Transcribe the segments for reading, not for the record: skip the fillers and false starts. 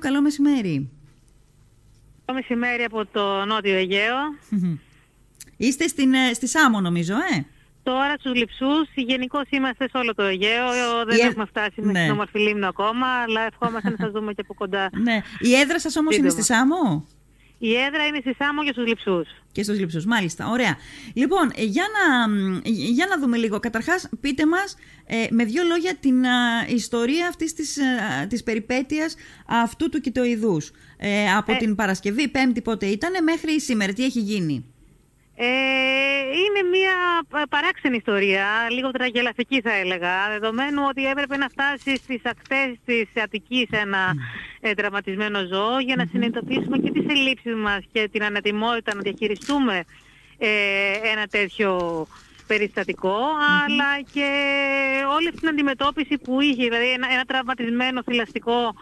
Καλό μεσημέρι. Καλό μεσημέρι από το Νότιο Αιγαίο. Είστε στη Σάμο νομίζω, Τώρα στους Λειψούς, γενικώς είμαστε σε όλο το Αιγαίο, δεν έχουμε φτάσει μέχρι την όμορφη λίμνο ακόμα, αλλά ευχόμαστε να σας δούμε και από κοντά. Ναι. Η έδρα σας όμως είναι στη Σάμο? Η έδρα είναι στη Σάμο και στους Λειψούς. Και στους Λειψούς, μάλιστα. Ωραία. Λοιπόν, για να δούμε λίγο. Καταρχάς, πείτε μας με δύο λόγια την ιστορία αυτής της περιπέτειας αυτού του κητοειδούς. Από την Παρασκευή, Πέμπτη πότε ήτανε, μέχρι σήμερα. Τι έχει γίνει? Είναι μια παράξενη ιστορία, λίγο τραγελαφική θα έλεγα, δεδομένου ότι έπρεπε να φτάσει στις ακτές της Αττικής ένα τραυματισμένο ζώο για να συνειδητοποιήσουμε και τις ελλείψεις μας και την ανετοιμότητα να διαχειριστούμε ένα τέτοιο περιστατικό, αλλά και όλη αυτή την αντιμετώπιση που είχε, δηλαδή ένα τραυματισμένο θηλαστικό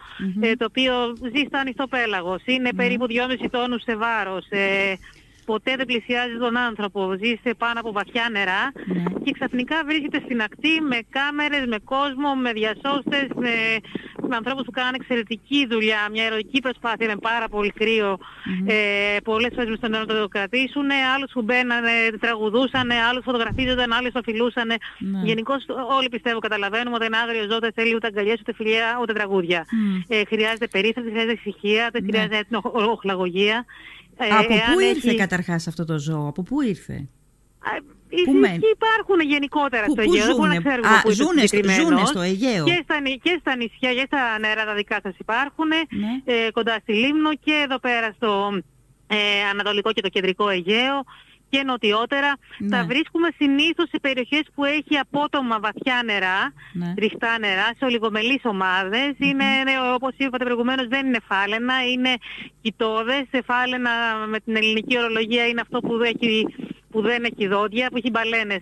το οποίο ζει στο ανοιχτό πέλαγος, είναι περίπου 2,5 τόνους σε βάρος, ποτέ δεν πλησιάζει τον άνθρωπο, ζει σε πάνω από βαθιά νερά και ξαφνικά βρίσκεται στην ακτή με κάμερες, με κόσμο, με διασώστες, με ανθρώπους που κάνουν εξαιρετική δουλειά, μια ηρωική προσπάθεια με πάρα πολύ κρύο, πολλές φορές μες τον νερό το κρατήσουν, άλλους που μπαίνανε, τραγουδούσαν, άλλους φωτογραφίζονταν, άλλους το φιλούσαν. Γενικώς όλοι πιστεύω καταλαβαίνουμε ότι ένα άγριο ζώο δεν θέλει ούτε αγκαλιές, ούτε φιλιά, ούτε τραγούδια. Χρειάζεται περίσταση, χρειάζεται ησυχία, δεν χρειάζεται οχλαγωγία. Από πού ήρθε καταρχάς αυτό το ζώο, από πού ήρθε? Υπάρχουν γενικότερα στο Αιγαίο, δεν μπορούμε να ξέρουμε πού είναι συγκεκριμένος. Και στα νησιά, και στα νερά τα δικά σας υπάρχουν, κοντά στη Λίμνο και εδώ πέρα στο Ανατολικό και το Κεντρικό Αιγαίο και νοτιότερα. Τα βρίσκουμε συνήθως σε περιοχές που έχει απότομα βαθιά νερά, ρηχτά νερά, σε ολιγομελείς ομάδες. Είναι, όπως είπατε προηγουμένως, δεν είναι φάλαινα, είναι κοιτόδες. Σε φάλαινα με την ελληνική ορολογία είναι αυτό που δεν έχει δόντια, που έχει μπαλένες.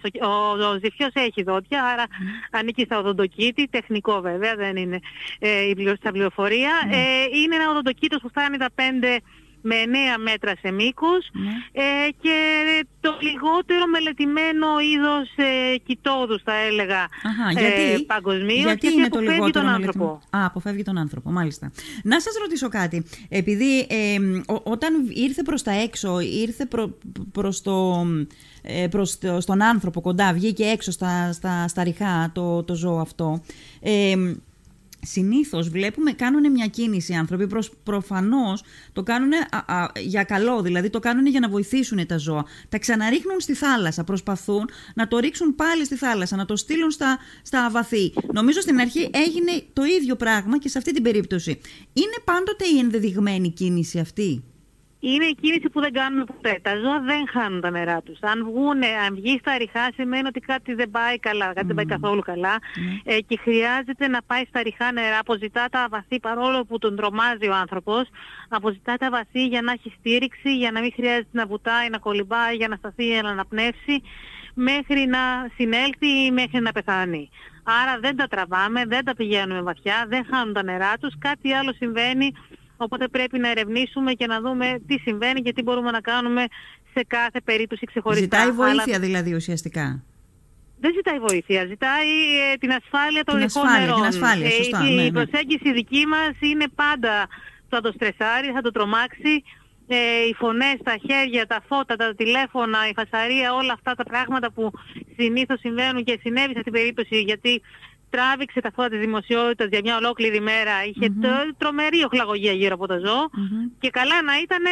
Ο ζυφιός έχει δόντια, άρα ανήκει στα οδοντοκήτη, τεχνικό βέβαια, δεν είναι στα πληροφορία. Είναι ένα οδοντοκήτος που φτάνει τα 5 με 9 μέτρα σε μήκος και το λιγότερο μελετημένο είδος κοιτόδους θα έλεγα παγκοσμίως, γιατί είναι αποφεύγει το λιγότερο τον άνθρωπο. Αποφεύγει τον άνθρωπο, μάλιστα. Να σας ρωτήσω κάτι, επειδή όταν ήρθε προς τα έξω, ήρθε προς τον άνθρωπο κοντά, βγήκε έξω στα ρηχά το ζώο αυτό, συνήθως βλέπουμε κάνουν μια κίνηση οι άνθρωποι, προφανώς το κάνουν για καλό, δηλαδή το κάνουν για να βοηθήσουν τα ζώα. Τα ξαναρίχνουν στη θάλασσα, προσπαθούν να το ρίξουν πάλι στη θάλασσα, να το στείλουν στα αβαθή. Νομίζω στην αρχή έγινε το ίδιο πράγμα και σε αυτή την περίπτωση. Είναι πάντοτε η ενδεδειγμένη κίνηση αυτή? Είναι η κίνηση που δεν κάνουμε ποτέ. Τα ζώα δεν χάνουν τα νερά τους. Αν βγει στα ρηχά σημαίνει ότι κάτι δεν πάει καλά, κάτι δεν πάει καθόλου καλά και χρειάζεται να πάει στα ρηχά νερά. Αποζητά τα αβαθή, παρόλο που τον τρομάζει ο άνθρωπος, αποζητά τα αβαθή για να έχει στήριξη, για να μην χρειάζεται να βουτάει, να κολυμπάει, για να σταθεί, για να αναπνεύσει, μέχρι να συνέλθει ή μέχρι να πεθάνει. Άρα δεν τα τραβάμε, δεν τα πηγαίνουμε βαθιά, δεν χάνουν τα νερά τους, κάτι άλλο συμβαίνει. Οπότε πρέπει να ερευνήσουμε και να δούμε τι συμβαίνει και τι μπορούμε να κάνουμε σε κάθε περίπτωση ξεχωριστά. Ζητάει βοήθεια δηλαδή ουσιαστικά. Δεν ζητάει βοήθεια, ζητάει την ασφάλεια των ρηχών νερών. Την ασφάλεια, σωστά. Η προσέγγιση δική μας είναι πάντα θα το στρεσάρει, θα το τρομάξει. Οι φωνές, τα χέρια, τα φώτα, τα τηλέφωνα, η φασαρία, όλα αυτά τα πράγματα που συνήθως συμβαίνουν και συνέβη σε αυτή την περίπτωση, γιατί τράβηξε τα φώτα της δημοσιότητας για μια ολόκληρη μέρα, είχε τρομερή οχλαγωγία γύρω από το ζώο και καλά να ήταν,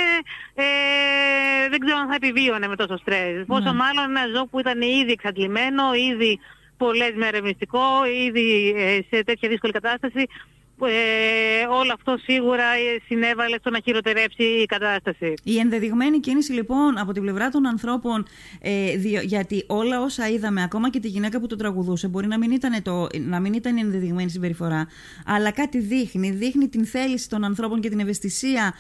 δεν ξέρω αν θα επιβίωνε με τόσο στρες. Πόσο μάλλον ένα ζώο που ήταν ήδη εξαντλημένο, ήδη πολλές με ερευνηστικό, ήδη σε τέτοια δύσκολη κατάσταση, όλο αυτό σίγουρα συνέβαλε στο να χειροτερέψει η κατάσταση. Η ενδεδειγμένη κίνηση λοιπόν από την πλευρά των ανθρώπων, γιατί όλα όσα είδαμε, ακόμα και τη γυναίκα που το τραγουδούσε, μπορεί να μην ήταν, η ενδεδειγμένη συμπεριφορά, αλλά κάτι δείχνει την θέληση των ανθρώπων και την ευαισθησία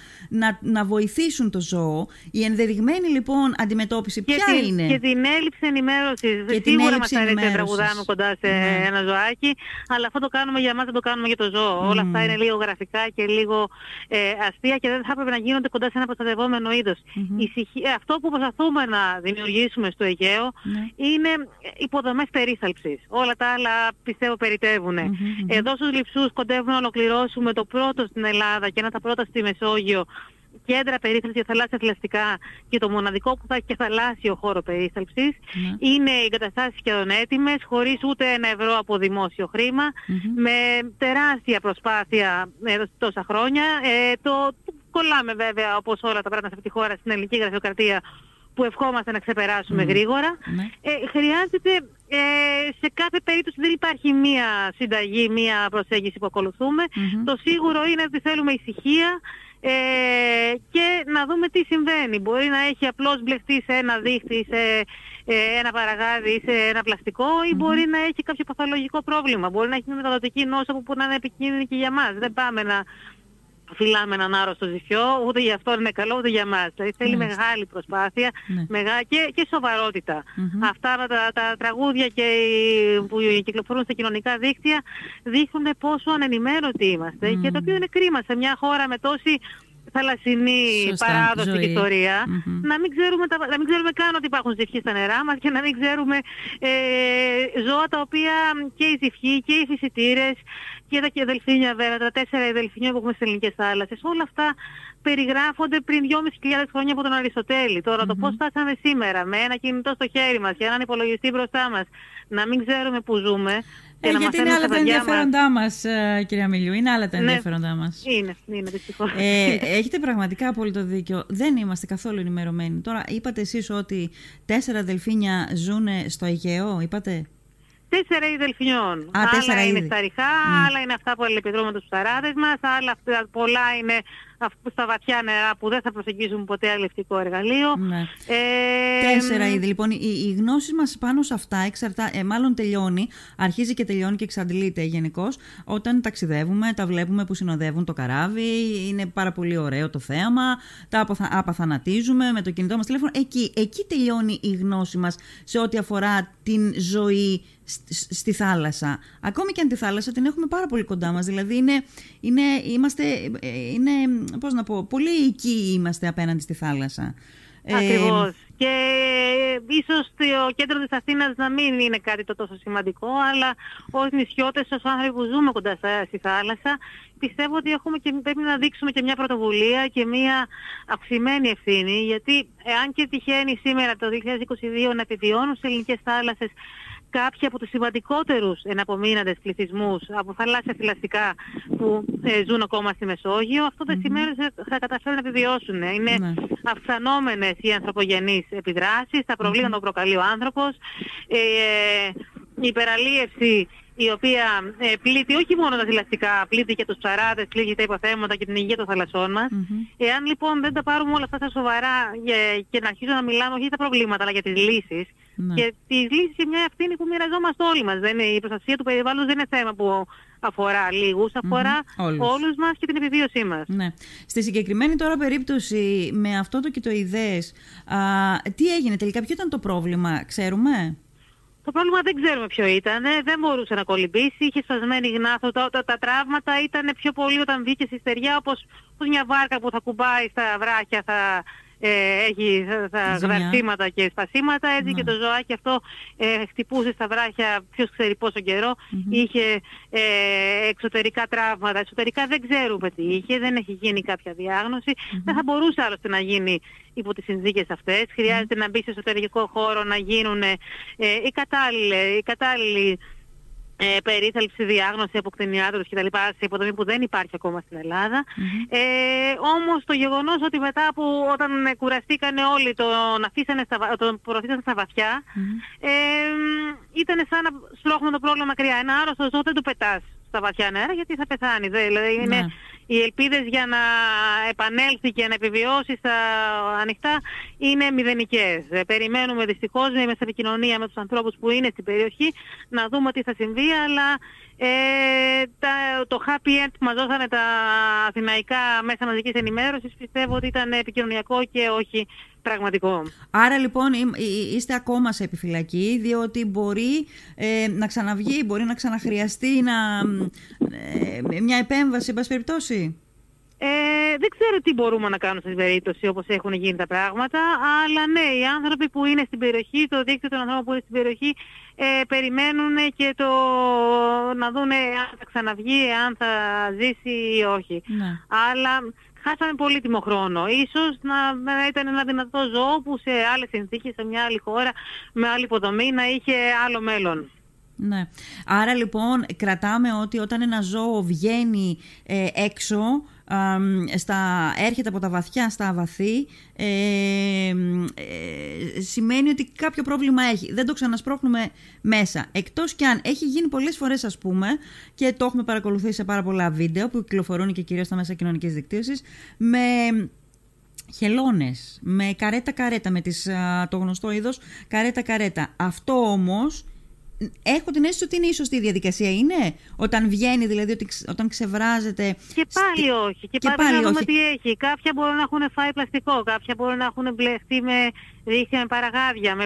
να βοηθήσουν το ζώο. Η ενδεδειγμένη λοιπόν αντιμετώπιση ποια είναι? Και την έλλειψη ενημέρωσης. Σίγουρα μας αρέσει να τραγουδάμε κοντά σε ένα ζωάκι, αλλά αυτό το κάνουμε για εμάς, δεν το κάνουμε για το ζώο. Όλα αυτά είναι λίγο γραφικά και λίγο αστεία και δεν θα έπρεπε να γίνονται κοντά σε ένα προστατευόμενο είδος. Αυτό που προσπαθούμε να δημιουργήσουμε στο Αιγαίο είναι υποδομές περίθαλψης. Όλα τα άλλα πιστεύω περιτεύουν. Εδώ στους Λειψούς κοντεύουμε να ολοκληρώσουμε το πρώτο στην Ελλάδα και ένα από τα πρώτα στη Μεσόγειο κέντρα περίθαλψης για θαλάσσια θηλαστικά και το μοναδικό που θα έχει και θαλάσσιο χώρο περίθαλψης. Είναι οι εγκαταστάσεις σχεδόν έτοιμες, χωρίς ούτε ένα ευρώ από δημόσιο χρήμα, με τεράστια προσπάθεια τόσα χρόνια. Το κολλάμε βέβαια όπως όλα τα πράγματα σε αυτή τη χώρα στην ελληνική γραφειοκρατία που ευχόμαστε να ξεπεράσουμε γρήγορα. Χρειάζεται, σε κάθε περίπτωση δεν υπάρχει μία συνταγή, μία προσέγγιση που ακολουθούμε. Το σίγουρο είναι ότι θέλουμε ησυχία και να δούμε τι συμβαίνει. Μπορεί να έχει απλώς μπλεχτεί σε ένα δίχτυ, σε ένα παραγάδι ή σε ένα πλαστικό, ή μπορεί να έχει κάποιο παθολογικό πρόβλημα. Μπορεί να έχει μια μεταδοτική νόσο που μπορεί να είναι επικίνδυνη και για μας. Δεν πάμε να φυλάμε έναν άρρωστο ζυφιό, ούτε για αυτόν είναι καλό, ούτε για μας. Δηλαδή θέλει μεγάλη προσπάθεια και σοβαρότητα. Αυτά τα τραγούδια που κυκλοφορούν στα κοινωνικά δίκτυα δείχνουν πόσο ανενημέρωτοι είμαστε, και το οποίο είναι κρίμα σε μια χώρα με τόση θαλασσινή παράδοση και ιστορία, να μην ξέρουμε καν ότι υπάρχουν ζυφιοί στα νερά μας και να μην ξέρουμε ζώα τα οποία και οι ζυφιοί και οι φυσιτήρες και τα δελφίνια βέβαια, τα 4 δελφίνια που έχουμε στις ελληνικές θάλασσες, όλα αυτά περιγράφονται πριν 2.500 χρόνια από τον Αριστοτέλη. Τώρα το πώς φτάσαμε σήμερα με ένα κινητό στο χέρι μας και έναν υπολογιστή μπροστά μας, να μην ξέρουμε που ζούμε. Γιατί είναι άλλα τα ενδιαφέροντά μας, κυρία Μιλιού. Είναι άλλα τα ενδιαφέροντά μας. Είναι δυστυχώς. Έχετε πραγματικά απόλυτο δίκιο. Δεν είμαστε καθόλου ενημερωμένοι. Τώρα, είπατε εσείς ότι 4 δελφίνια ζουν στο Αιγαίο, είπατε. 4 είδη δελφινιών. Άλλα είναι στα ρηχά, άλλα είναι αυτά που αλληλεπιδρούν με τους ψαράδες μας, άλλα πολλά είναι στα βαθιά νερά που δεν θα προσεγγίζουν ποτέ αλληλευτικό εργαλείο. 4 είδη. Λοιπόν, η γνώση μας πάνω σε αυτά μάλλον τελειώνει, αρχίζει και τελειώνει και εξαντλείται γενικώς όταν ταξιδεύουμε, τα βλέπουμε που συνοδεύουν το καράβι, είναι πάρα πολύ ωραίο το θέαμα, τα απαθανατίζουμε με το κινητό μας τηλέφωνο. Εκεί τελειώνει η γνώση μας σε ό,τι αφορά την ζωή στη θάλασσα. Ακόμη και αν τη θάλασσα την έχουμε πάρα πολύ κοντά μας. Δηλαδή είναι πώς να πω, πολύ οικοί είμαστε απέναντι στη θάλασσα. Ακριβώς. Και ίσως το κέντρο της Αθήνας να μην είναι κάτι το τόσο σημαντικό, αλλά ως νησιώτες, ως άνθρωποι που ζούμε κοντά στη θάλασσα, πιστεύω ότι πρέπει να δείξουμε και μια πρωτοβουλία και μια αυξημένη ευθύνη, γιατί εάν και τυχαίνει σήμερα το 2022 να επιβιώνουν στις ελληνικές θάλασσες κάποιοι από τους σημαντικότερους εναπομείναντες πληθυσμούς από θαλάσσια θηλαστικά που ζουν ακόμα στη Μεσόγειο, αυτό δεν σημαίνει ότι θα καταφέρουν να επιβιώσουν. Είναι αυξανόμενες οι ανθρωπογενείς επιδράσεις, τα προβλήματα που προκαλεί ο άνθρωπος, η υπεραλίευση η οποία πλήττει όχι μόνο τα θηλαστικά, πλήττει και τους ψαράδες, πλήττει τα υποθέματα και την υγεία των θαλασσών μας. Εάν λοιπόν δεν τα πάρουμε όλα αυτά στα σοβαρά και να αρχίσουμε να μιλάμε όχι για τα προβλήματα αλλά για τις λύσεις, και τις λύσεις είναι μια ευθύνη που μοιραζόμαστε όλοι μας. Η προστασία του περιβάλλοντος δεν είναι θέμα που αφορά λίγους, αφορά όλους μας και την επιβίωσή μας. Ναι. Στη συγκεκριμένη τώρα περίπτωση με αυτό το κοιτοειδές, τι έγινε τελικά, ποιο ήταν το πρόβλημα, ξέρουμε? Το πρόβλημα δεν ξέρουμε ποιο ήταν, δεν μπορούσε να κολυμπήσει, είχε σφασμένη γνάθο, τα τραύματα ήταν πιο πολύ όταν βγήκε στη στεριά, όπως μια βάρκα που θα κουμπάει στα βράχια, έχει γρασίματα και σπασίματα, έτσι και το ζωάκι αυτό χτυπούσε στα βράχια ποιος ξέρει πόσο καιρό, είχε εξωτερικά τραύματα, εσωτερικά δεν ξέρουμε τι είχε, δεν έχει γίνει κάποια διάγνωση, δεν θα μπορούσε άλλωστε να γίνει υπό τις συνθήκες αυτές, χρειάζεται να μπει σε εσωτερικό χώρο, να γίνουν οι κατάλληλοι περίθαλψη, διάγνωση από κτηνιάτρους κτλ. Σε υποδομή που δεν υπάρχει ακόμα στην Ελλάδα. Όμως το γεγονός ότι μετά που όταν κουραστήκανε όλοι τον προωθήσανε στα βαθιά, ήταν σαν να σπρώχνουν το πρόβλημα μακριά. Ένα άρρωστο ζώο δεν το πετάς στα βαθιά νερά γιατί θα πεθάνει. Δηλαδή είναι οι ελπίδες για να επανέλθει και να επιβιώσει στα ανοιχτά είναι μηδενικές. Περιμένουμε δυστυχώς, είμαστε σε επικοινωνία με τους ανθρώπους που είναι στην περιοχή, να δούμε τι θα συμβεί, αλλά Το happy end που μας δώσανε τα αθηναϊκά μέσα μαζικής ενημέρωσης πιστεύω ότι ήταν επικοινωνιακό και όχι πραγματικό. Άρα λοιπόν είστε ακόμα σε επιφυλακή, διότι μπορεί να ξαναβγεί, μπορεί να ξαναχρειαστεί μια επέμβαση, εν πάση περιπτώσει. Δεν ξέρω τι μπορούμε να κάνουμε στην περίπτωση όπως έχουν γίνει τα πράγματα, αλλά ναι, οι άνθρωποι που είναι στην περιοχή, το δίκτυο των ανθρώπων που είναι στην περιοχή περιμένουν και το να δουν αν θα ξαναβγεί, αν θα ζήσει ή όχι. Ναι. Αλλά χάσαμε πολύτιμο χρόνο. Ίσως να ήταν ένα δυνατό ζώο που σε άλλες συνθήκες, σε μια άλλη χώρα, με άλλη υποδομή, να είχε άλλο μέλλον. Ναι. Άρα λοιπόν κρατάμε ότι όταν ένα ζώο βγαίνει έξω, έρχεται από τα βαθιά στα αβαθή, σημαίνει ότι κάποιο πρόβλημα έχει. Δεν το ξανασπρώχνουμε μέσα. Εκτός κι αν έχει γίνει πολλές φορές, ας πούμε, και το έχουμε παρακολουθήσει σε πάρα πολλά βίντεο που κυκλοφορούν και κυρίως στα μέσα κοινωνικής δικτύωσης, με χελώνες, με καρέτα-καρέτα, με το γνωστό είδος καρέτα-καρέτα. Αυτό όμως, έχω την αίσθηση ότι είναι ίσως τη διαδικασία, είναι όταν βγαίνει, δηλαδή όταν ξεβράζεται. Και πάλι όχι. Και πάλι να δούμε τι έχει. Κάποια μπορούν να έχουν φάει πλαστικό, κάποια μπορούν να έχουν μπλεχτεί με ρίχνια, με παραγάδια, με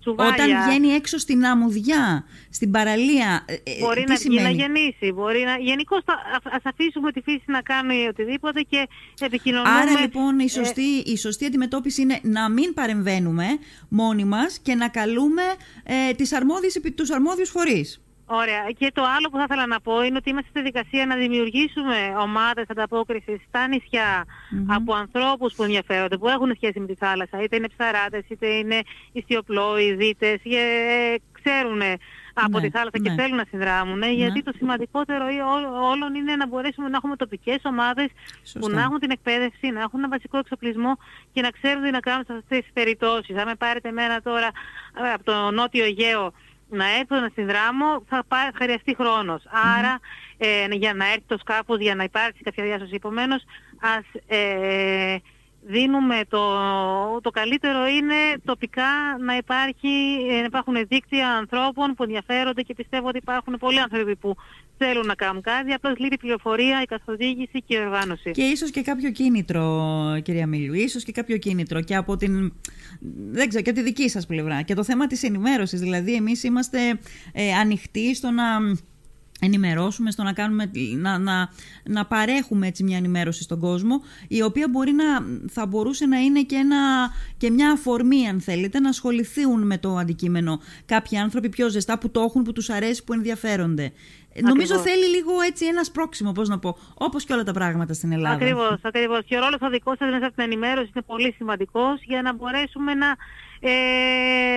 τσουβάλια. Όταν βγαίνει έξω στην αμμουδιά, στην παραλία. Μπορεί τι σημαίνει? Να γεννήσει. Γενικώς ας αφήσουμε τη φύση να κάνει οτιδήποτε και επικοινωνούμε. Άρα λοιπόν η σωστή αντιμετώπιση είναι να μην παρεμβαίνουμε μόνοι μας και να καλούμε τους αρμόδιους φορείς. Ωραία. Και το άλλο που θα ήθελα να πω είναι ότι είμαστε στη δικασία να δημιουργήσουμε ομάδες ανταπόκρισης στα νησιά από ανθρώπους που ενδιαφέρονται, που έχουν σχέση με τη θάλασσα, είτε είναι ψαράτες, είτε είναι ιστιοπλόοι, δίτες, ξέρουν από τη θάλασσα και θέλουν να συνδράμουν, γιατί το σημαντικότερο όλων είναι να μπορέσουμε να έχουμε τοπικές ομάδες που να έχουν την εκπαίδευση, να έχουν ένα βασικό εξοπλισμό και να ξέρουν τι να κάνουν σε αυτές τις περιπτώσεις. Αν με πάρετε εμένα τώρα από το Νότιο Αιγαίο να έρθω να συνδράμω, θα χρειαστεί χρόνος. Άρα για να έρθει το σκάφος, για να υπάρξει κάποια διάσωση, επομένως, ας δίνουμε το καλύτερο είναι τοπικά να υπάρχουν δίκτυα ανθρώπων που ενδιαφέρονται και πιστεύω ότι υπάρχουν πολλοί άνθρωποι που θέλουν να κάνουν κάτι, απλώς λείπει πληροφορία, η καθοδήγηση και η οργάνωση. Και ίσως και κάποιο κίνητρο, κυρία Μίλου, ίσως και κάποιο κίνητρο και από την, δεν ξέρω, και από τη δική σας πλευρά. Και το θέμα της ενημέρωσης, δηλαδή εμείς είμαστε ανοιχτοί στο να ενημερώσουμε, στο να κάνουμε, να παρέχουμε έτσι μια ενημέρωση στον κόσμο, η οποία θα μπορούσε να είναι και μια αφορμή, αν θέλετε, να ασχοληθούν με το αντικείμενο κάποιοι άνθρωποι πιο ζεστά, που το έχουν, που τους αρέσει, που ενδιαφέρονται. Ακριβώς. Νομίζω θέλει λίγο έτσι ένα σπρώξιμο, πώς να πω, όπως και όλα τα πράγματα στην Ελλάδα. Ακριβώς. Και ο ρόλος ο δικός σας μέσα από την ενημέρωση είναι πολύ σημαντικός για να μπορέσουμε να.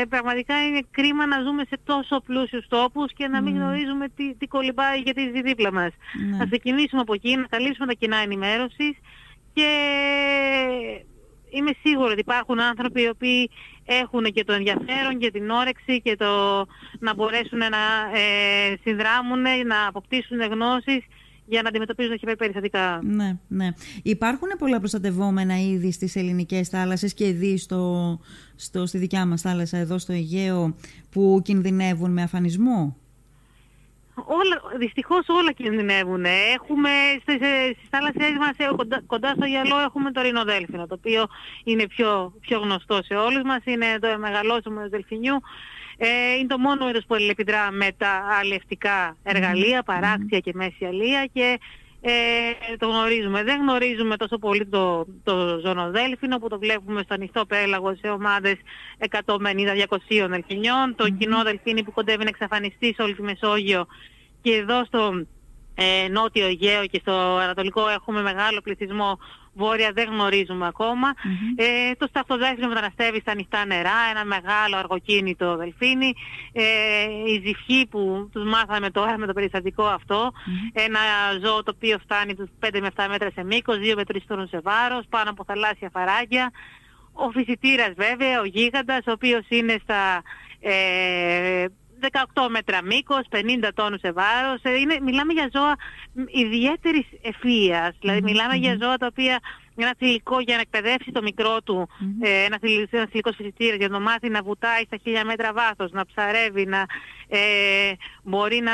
Πραγματικά είναι κρίμα να ζούμε σε τόσο πλούσιους τόπους και να μην γνωρίζουμε τι κολυμπάει για τη δίπλα μας. Να ξεκινήσουμε από εκεί, να καλύψουμε τα κοινά ενημέρωσης και είμαι σίγουρη ότι υπάρχουν άνθρωποι οι οποίοι έχουν και το ενδιαφέρον και την όρεξη και το να μπορέσουν να συνδράμουν, να αποκτήσουν γνώσεις για να αντιμετωπίζουν χειμερινά περιστατικά. Ναι. Υπάρχουν πολλά προστατευόμενα είδη στις ελληνικές θάλασσες και είδη στη δικιά μας θάλασσα, εδώ στο Αιγαίο, που κινδυνεύουν με αφανισμό. Δυστυχώς όλα κινδυνεύουν. Έχουμε στις θάλασσες μας, κοντά στο γυαλό, έχουμε το ρινοδέλφινο, το οποίο είναι πιο γνωστό σε όλους μας, είναι το μεγαλόσωμο του δελφινιού. Είναι το μόνο είδος που αλληλεπιδρά με τα αλλιευτικά εργαλεία, παράκτια και μέση αλεία και το γνωρίζουμε. Δεν γνωρίζουμε τόσο πολύ το ζωνοδέλφινο που το βλέπουμε στο ανοιχτό πέλαγο σε ομάδες 150-200 δελφινιών, το κοινό δελφίνι που κοντεύει να εξαφανιστεί σε όλη τη Μεσόγειο και εδώ στο Νότιο Αιγαίο και στο Ανατολικό έχουμε μεγάλο πληθυσμό. Βόρεια δεν γνωρίζουμε ακόμα. Το σταυτοδέλφινο μεταναστεύει στα ανοιχτά νερά, ένα μεγάλο αργοκίνητο δελφίνι. Η ζυφή που τους μάθαμε τώρα με το περιστατικό αυτό, ένα ζώο το οποίο φτάνει τους 5 με 7 μέτρα σε μήκος, 2 με 3 τόνους σε βάρος, πάνω από θαλάσσια φαράγγια. Ο φυσιτήρας βέβαια, ο γίγαντας, ο οποίος είναι στα 18 μέτρα μήκος, 50 τόνους σε βάρος. Μιλάμε για ζώα ιδιαίτερης ευφυΐας. Δηλαδή μιλάμε για ζώα τα οποία ένα θηλυκό για να εκπαιδεύσει το μικρό του, ένα θηλυκός φοιτητήρας για να μάθει να βουτάει στα 1000 μέτρα βάθος, να ψαρεύει, να μπορεί να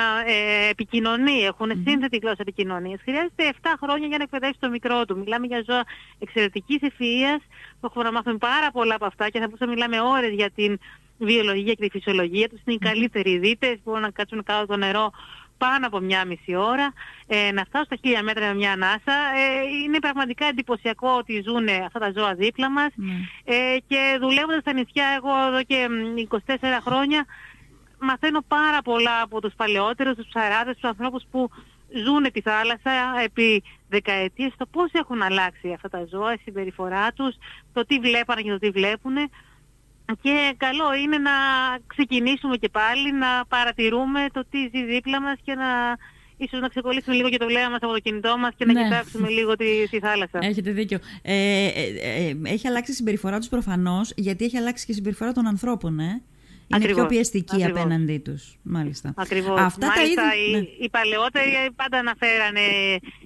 επικοινωνεί. Έχουν σύνθετη γλώσσα επικοινωνίας. Χρειάζεται 7 χρόνια για να εκπαιδεύσει το μικρό του. Μιλάμε για ζώα εξαιρετικής ευφυΐας, που έχουμε να μάθουμε πάρα πολλά από αυτά και θα μπορούσαμε να μιλάμε ώρες για την βιολογία και τη φυσιολογία τους. Είναι οι καλύτεροι δίτες, μπορούν να κάτσουν κάτω από το νερό πάνω από 1,5 ώρα, να φτάσουν στα 1000 μέτρα με μια ανάσα. Είναι πραγματικά εντυπωσιακό ότι ζουν αυτά τα ζώα δίπλα μας. Και δουλεύοντας στα νησιά, εγώ εδώ και 24 χρόνια, μαθαίνω πάρα πολλά από τους παλαιότερους, τους ψαράδες, τους ανθρώπους που ζουν τη θάλασσα επί δεκαετίες, το πώς έχουν αλλάξει αυτά τα ζώα, η συμπεριφορά τους, το τι βλέπανε και το τι βλέπουνε. Και καλό είναι να ξεκινήσουμε και πάλι να παρατηρούμε το τι ζει δίπλα μας και να ίσως να ξεκολλήσουμε λίγο και το βλέμμα μας από το κινητό μας και να κοιτάξουμε λίγο τη θάλασσα. Έχετε δίκιο. Έχει αλλάξει η συμπεριφορά τους προφανώς, γιατί έχει αλλάξει και η συμπεριφορά των ανθρώπων, Είναι ακριβώς, πιο πιεστική απέναντί τους, μάλιστα. Ακριβώς. Αυτά μάλιστα, τα είδη... οι παλαιότεροι πάντα αναφέρανε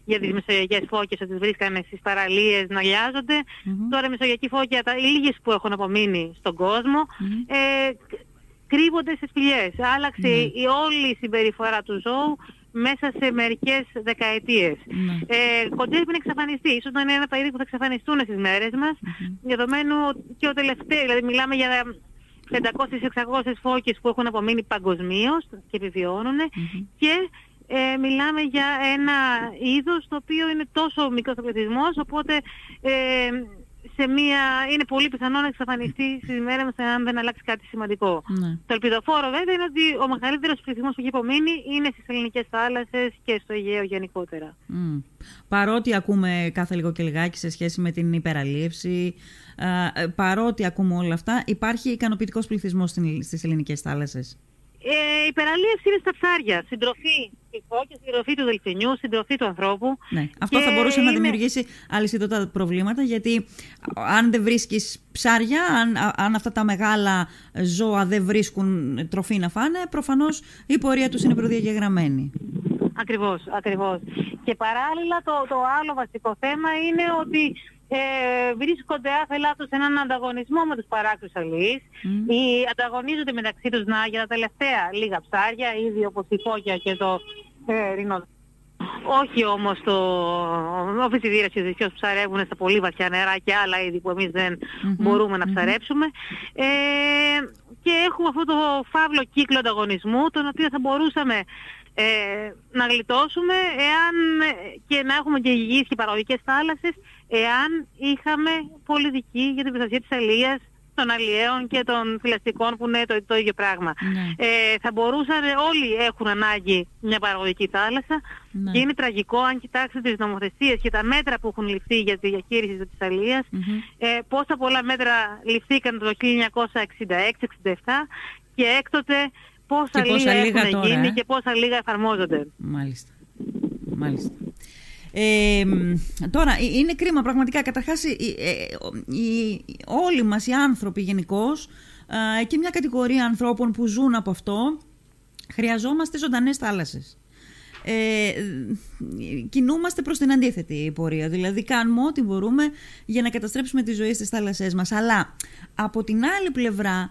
για τις μεσογειακές φώκες, ότι τις βρίσκανε στις παραλίες να λιάζονται. Τώρα οι μεσογειακοί φώκια, οι λίγες που έχουν απομείνει στον κόσμο, κρύβονται σε σπηλιές. Άλλαξε η όλη η συμπεριφορά του ζώου μέσα σε μερικές δεκαετίες. Κοντεύει να εξαφανιστεί. Ίσως να είναι ένα είδος που θα εξαφανιστούν στις μέρες μας, δεδομένου και ο τελευταίο, δηλαδή μιλάμε για 500-600 φώκες που έχουν απομείνει παγκοσμίως και επιβιώνουν και μιλάμε για ένα είδος το οποίο είναι τόσο μικρός ο πληθυσμός, οπότε είναι πολύ πιθανό να εξαφανιστεί στη μέρα μας αν δεν αλλάξει κάτι σημαντικό. Το ελπιδοφόρο βέβαια είναι ότι ο μεγαλύτερος πληθυσμός που έχει απομείνει είναι στις ελληνικές θάλασσες και στο Αιγαίο γενικότερα. Παρότι ακούμε κάθε λίγο και λιγάκι σε σχέση με την υπεραλίευση, παρότι ακούμε όλα αυτά, υπάρχει ικανοποιητικός πληθυσμός στις ελληνικές θάλασσες. Η υπεραλίευση είναι στα ψάρια. Συντροφή του φώκια, συντροφή του δελφινιού, συντροφή του ανθρώπου. Αυτό θα μπορούσε να δημιουργήσει αλυσιδωτά προβλήματα, γιατί αν δεν βρίσκεις ψάρια, αν αυτά τα μεγάλα ζώα δεν βρίσκουν τροφή να φάνε, προφανώς η πορεία τους είναι προδιαγεγραμμένη. Ακριβώς, ακριβώς. Και παράλληλα το άλλο βασικό θέμα είναι ότι βρίσκονται άθελά τους σε έναν ανταγωνισμό με τους παράκτους αλείς. Ή ανταγωνίζονται μεταξύ τους για τα τελευταία λίγα ψάρια, ήδη όπως η φώκια και το ρινό. Όχι όμως ο φυσιδήρας και ο δυσιός ψαρεύουν στα πολύ βαθιά νερά και άλλα είδη που εμείς δεν μπορούμε να ψαρέψουμε. Και έχουμε αυτό το φαύλο κύκλο ανταγωνισμού, τον οποίο θα μπορούσαμε να γλιτώσουμε εάν και να έχουμε και υγιείς και παραγωγικές θάλασσες, εάν είχαμε πολιτική για την προστασία της αλίας, των αλιέων και των θηλαστικών που είναι το ίδιο πράγμα. Θα μπορούσαν, όλοι έχουν ανάγκη μια παραγωγική θάλασσα και είναι τραγικό αν κοιτάξετε τις νομοθεσίες και τα μέτρα που έχουν ληφθεί για τη διαχείριση της αλίας, πόσα πολλά μέτρα ληφθήκαν το 1966-67 και έκτοτε πόσα λίγα έχουν γίνει και πόσα λίγα εφαρμόζονται. Μάλιστα. Τώρα, είναι κρίμα πραγματικά. Καταρχάς, όλοι μας οι άνθρωποι γενικώς και μια κατηγορία ανθρώπων που ζουν από αυτό, χρειαζόμαστε ζωντανές θάλασσες. Κινούμαστε προς την αντίθετη πορεία. Δηλαδή κάνουμε ό,τι μπορούμε για να καταστρέψουμε τη ζωή στις θάλασσές μας. Αλλά από την άλλη πλευρά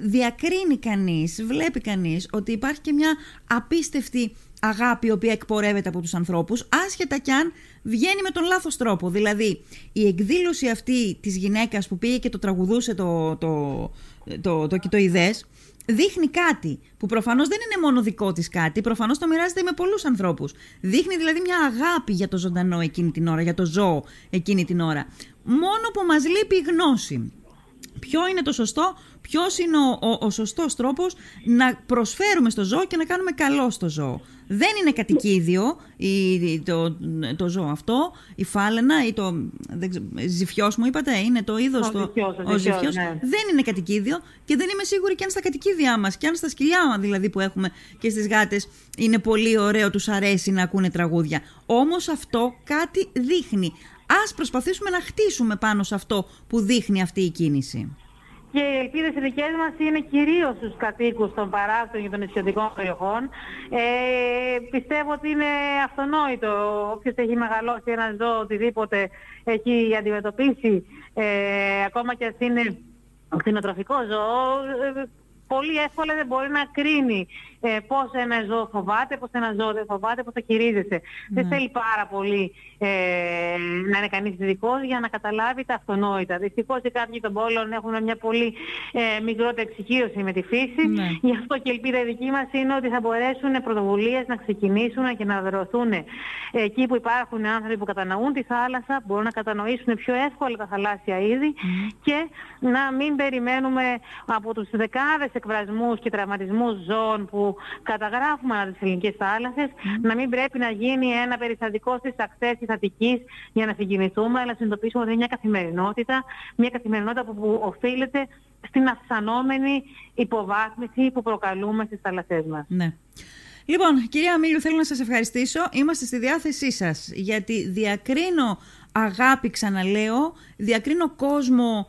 διακρίνει κανείς, βλέπει κανείς ότι υπάρχει και μια απίστευτη αγάπη η οποία εκπορεύεται από τους ανθρώπους, άσχετα κι αν βγαίνει με τον λάθος τρόπο. Δηλαδή η εκδήλωση αυτή της γυναίκας που πήγε και το τραγουδούσε το κοιτοειδές δείχνει κάτι που προφανώς δεν είναι μόνο δικό της κάτι, προφανώς το μοιράζεται με πολλούς ανθρώπους. Δείχνει δηλαδή μια αγάπη για το ζωντανό εκείνη την ώρα, για το ζώο εκείνη την ώρα. Μόνο που μας λείπει η γνώση. Ποιο είναι το σωστό, ποιος είναι ο σωστός τρόπος να προσφέρουμε στο ζώο και να κάνουμε καλό στο ζώο. Δεν είναι κατοικίδιο το ζώο αυτό, η φάλαινα ή ζυφιός μου είπατε, είναι το είδος ο ζυφιός. Δεν είναι κατοικίδιο και δεν είμαι σίγουρη και αν στα κατοικίδια μας και αν στα σκυλιά μας δηλαδή που έχουμε και στις γάτες είναι πολύ ωραίο, τους αρέσει να ακούνε τραγούδια. Όμως αυτό κάτι δείχνει. Ας προσπαθήσουμε να χτίσουμε πάνω σε αυτό που δείχνει αυτή η κίνηση. και οι ελπίδες οι δικές μας είναι κυρίως στους κατοίκους των παράκτων και των νησιωτικών περιοχών. Πιστεύω ότι είναι αυτονόητο. Όποιος έχει μεγαλώσει ένα ζώο, οτιδήποτε έχει αντιμετωπίσει, ακόμα κι ας είναι κτηνοτροφικό ζώο, πολύ εύκολα δεν μπορεί να κρίνει πώς ένα ζώο φοβάται, πώς ένα ζώο δεν φοβάται, πώς το χειρίζεται. Δεν θέλει πάρα πολύ να είναι κανείς ειδικός για να καταλάβει τα αυτονόητα. Δυστυχώς οι κάποιοι των πόλεων έχουν μια πολύ μικρότερη εξοικείωση με τη φύση. Γι' αυτό και η ελπίδα δική μας είναι ότι θα μπορέσουν πρωτοβουλίες να ξεκινήσουν και να δροσθούν εκεί που υπάρχουν άνθρωποι που κατανοούν τη θάλασσα, μπορούν να κατανοήσουν πιο εύκολα τα θαλάσσια είδη και να μην περιμένουμε από τους δεκάδες εκβρασμούς και τραυματισμούς ζώων που καταγράφουμε ανά τις ελληνικές θάλασσες, να μην πρέπει να γίνει ένα περιστατικό στις ακτές της Αττικής για να συγκινηθούμε, αλλά να συνειδητοποιήσουμε ότι είναι μια καθημερινότητα, που οφείλεται στην αυξανόμενη υποβάθμιση που προκαλούμε στις θάλασσές μας. Ναι. Λοιπόν, κυρία Αμίλιου, θέλω να σας ευχαριστήσω. Είμαστε στη διάθεσή σας, γιατί διακρίνω αγάπη, ξαναλέω, διακρίνω κόσμο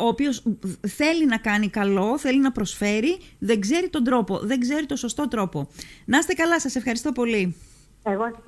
ο οποίος θέλει να κάνει καλό, θέλει να προσφέρει, δεν ξέρει τον τρόπο, δεν ξέρει το σωστό τρόπο. Να είστε καλά, σας ευχαριστώ πολύ. Εγώ.